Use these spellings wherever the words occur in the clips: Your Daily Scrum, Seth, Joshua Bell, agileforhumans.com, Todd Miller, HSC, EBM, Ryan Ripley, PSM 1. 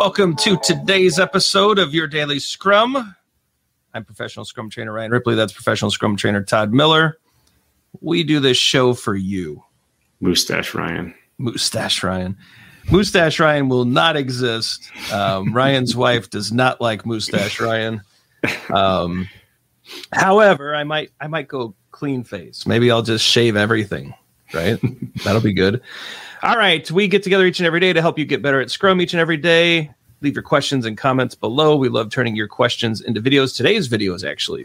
Welcome to today's episode of Your Daily Scrum. I'm professional Scrum trainer Ryan Ripley. That's professional Scrum trainer Todd Miller. We do this show for you. Moustache Ryan. Moustache Ryan. Moustache Ryan will not exist. Ryan's wife does not like Moustache Ryan. However, I might go clean face. Maybe I'll just shave everything, right? That'll be good. All right. We get together each and every day to help you get better at Scrum each and every day. Leave your questions and comments below. We love turning your questions into videos. Today's video is actually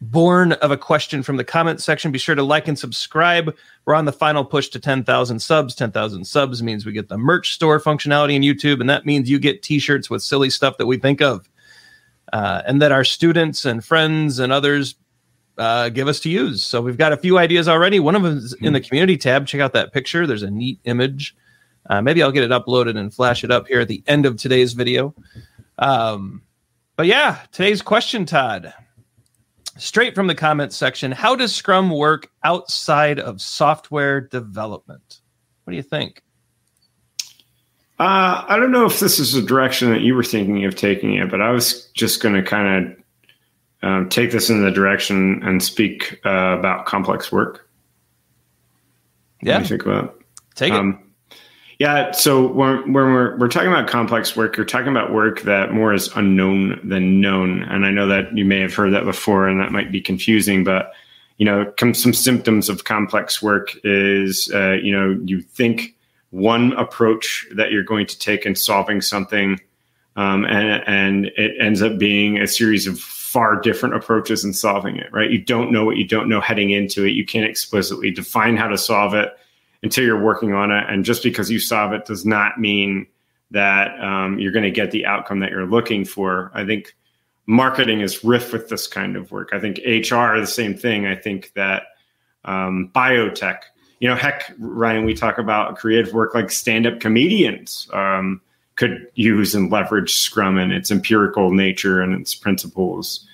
born of a question from the comment section. Be sure to like and subscribe. We're on the final push to 10,000 subs. 10,000 subs means we get the merch store functionality in YouTube, and that means you get T-shirts with silly stuff that we think of and that our students and friends and others give us to use. So we've got a few ideas already. One of them is in the community tab. Check out that picture. There's a neat image. Maybe I'll get it uploaded and flash it up here at the end of today's video. But yeah, today's question, Todd, straight from the comments section. How does Scrum work outside of software development? What do you think? I don't know if this is the direction that you were thinking of taking it, but I was just going to kind of take this in the direction and speak about complex work. Yeah. What do you think about it? Take it. Yeah, so when we're talking about complex work, you're talking about work that more is unknown than known. And I know that you may have heard that before, and that might be confusing, but, you know, some symptoms of complex work is, you know, you think one approach that you're going to take in solving something, and it ends up being a series of far different approaches in solving it, right? You don't know what you don't know heading into it. You can't explicitly define how to solve it until you're working on it. And just because you solve it does not mean that you're going to get the outcome that you're looking for. I think marketing is riff with this kind of work. I think HR is the same thing. I think that biotech, you know, heck, Ryan, we talk about creative work like stand-up comedians could use and leverage Scrum and its empirical nature and its principles.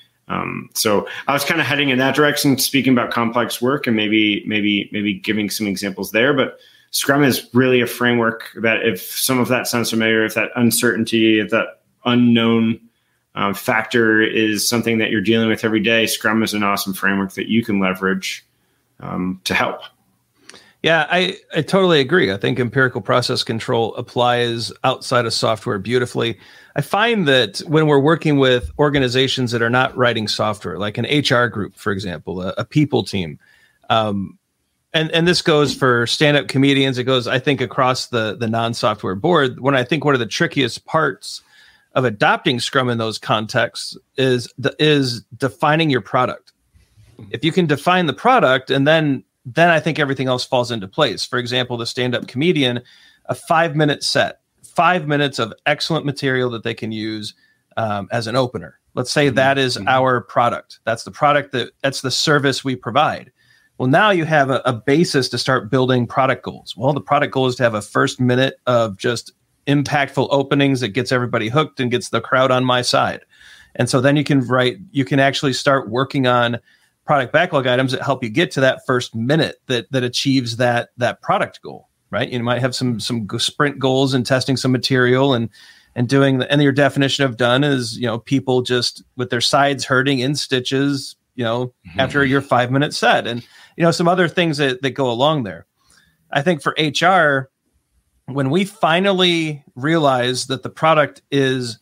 So I was kind of heading in that direction, speaking about complex work and maybe giving some examples there. But Scrum is really a framework that if some of that sounds familiar, if that uncertainty, if that unknown factor is something that you're dealing with every day, Scrum is an awesome framework that you can leverage to help. Yeah, I totally agree. I think empirical process control applies outside of software beautifully. I find that when we're working with organizations that are not writing software, like an HR group, for example, a people team, and this goes for stand-up comedians, it goes, I think, across the non-software board. When I think one of the trickiest parts of adopting Scrum in those contexts is defining your product. If you can define the product, and then I think everything else falls into place. For example, the stand-up comedian, a 5-minute set, 5 minutes of excellent material that they can use as an opener. Let's say that is our product. That's the product that's the service we provide. Well, now you have a basis to start building product goals. Well, the product goal is to have a first minute of just impactful openings that gets everybody hooked and gets the crowd on my side. And so then you can actually start working on product backlog items that help you get to that first minute that achieves that product goal, right? You might have some sprint goals and testing some material and doing and your definition of done is, you know, people just with their sides hurting in stitches, you know, after your 5-minute set and, you know, some other things that go along there. I think for HR, when we finally realize that the product is,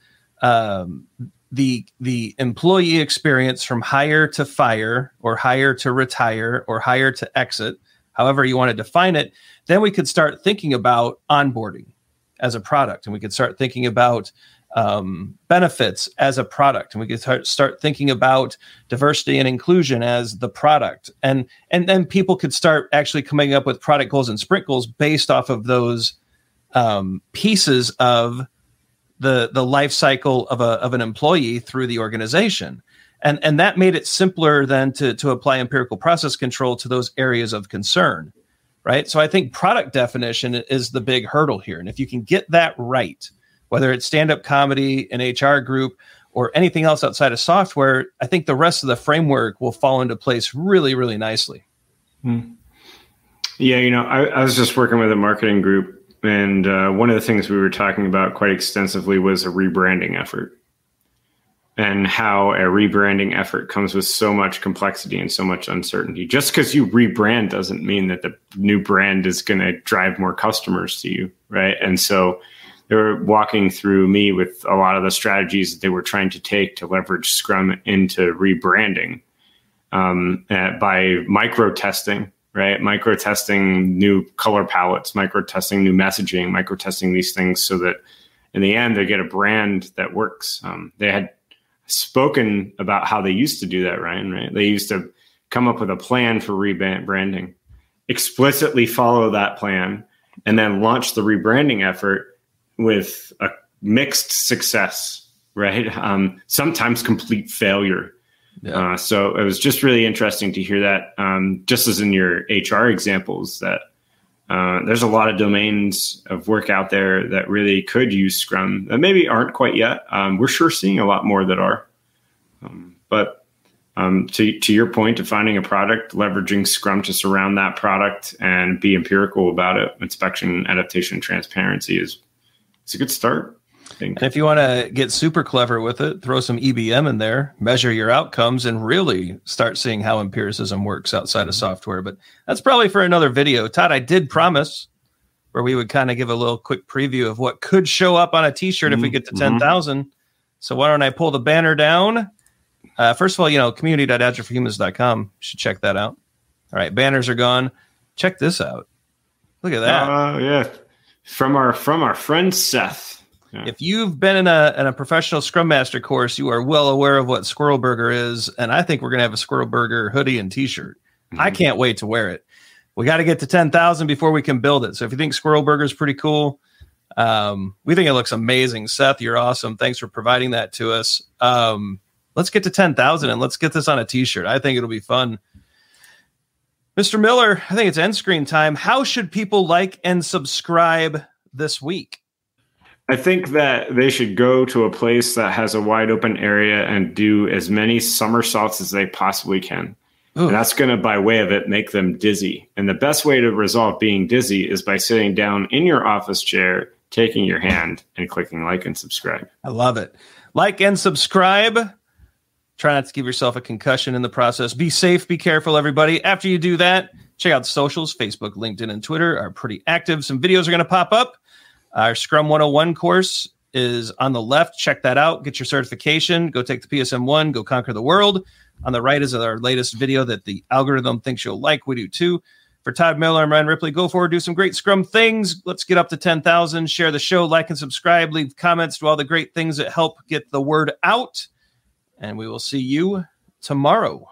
the employee experience from hire to fire or hire to retire or hire to exit, however you want to define it, then we could start thinking about onboarding as a product. And we could start thinking about benefits as a product. And we could start thinking about diversity and inclusion as the product. And then people could start actually coming up with product goals and sprint goals based off of those pieces of the life cycle of an employee through the organization. And that made it simpler than to apply empirical process control to those areas of concern, right? So I think product definition is the big hurdle here. And if you can get that right, whether it's stand-up comedy, an HR group, or anything else outside of software, I think the rest of the framework will fall into place really, really nicely. Yeah, you know, I was just working with a marketing group And one of the things we were talking about quite extensively was a rebranding effort, and how a rebranding effort comes with so much complexity and so much uncertainty. Just because you rebrand doesn't mean that the new brand is going to drive more customers to you, right? And so they were walking through me with a lot of the strategies that they were trying to take to leverage Scrum into rebranding by micro-testing, right? Micro-testing new color palettes, micro-testing new messaging, micro-testing these things so that in the end, they get a brand that works. They had spoken about how they used to do that, Ryan, right? They used to come up with a plan for rebranding, explicitly follow that plan, and then launch the rebranding effort with a mixed success, right? Sometimes complete failure. Yeah. So it was just really interesting to hear that, just as in your HR examples, that there's a lot of domains of work out there that really could use Scrum that maybe aren't quite yet. We're sure seeing a lot more that are. But to your point of finding a product, leveraging Scrum to surround that product and be empirical about it, inspection, adaptation, transparency is a good start. And if you want to get super clever with it, throw some EBM in there, measure your outcomes, and really start seeing how empiricism works outside of software. But that's probably for another video. Todd, I did promise where we would kind of give a little quick preview of what could show up on a T-shirt if we get to 10,000. So why don't I pull the banner down? First of all, community.agileforhumans.com. You should check that out. All right, banners are gone. Check this out. Look at that. Yeah, from our friend Seth. Yeah. If you've been in a professional Scrum Master course, you are well aware of what Squirrel Burger is. And I think we're going to have a Squirrel Burger hoodie and T-shirt. Mm-hmm. I can't wait to wear it. We got to get to 10,000 before we can build it. So if you think Squirrel Burger is pretty cool, we think it looks amazing. Seth, you're awesome. Thanks for providing that to us. Let's get to 10,000 and let's get this on a T-shirt. I think it'll be fun. Mr. Miller, I think it's end screen time. How should people like and subscribe this week? I think that they should go to a place that has a wide open area and do as many somersaults as they possibly can. Ooh. And that's going to, by way of it, make them dizzy. And the best way to resolve being dizzy is by sitting down in your office chair, taking your hand, and clicking like and subscribe. I love it. Like and subscribe. Try not to give yourself a concussion in the process. Be safe. Be careful, everybody. After you do that, check out the socials. Facebook, LinkedIn, and Twitter are pretty active. Some videos are going to pop up. Our Scrum 101 course is on the left. Check that out. Get your certification. Go take the PSM 1. Go conquer the world. On the right is our latest video that the algorithm thinks you'll like. We do too. For Todd Miller, I'm Ryan Ripley. Go forward. Do some great Scrum things. Let's get up to 10,000. Share the show. Like and subscribe. Leave comments. Do all the great things that help get the word out. And we will see you tomorrow.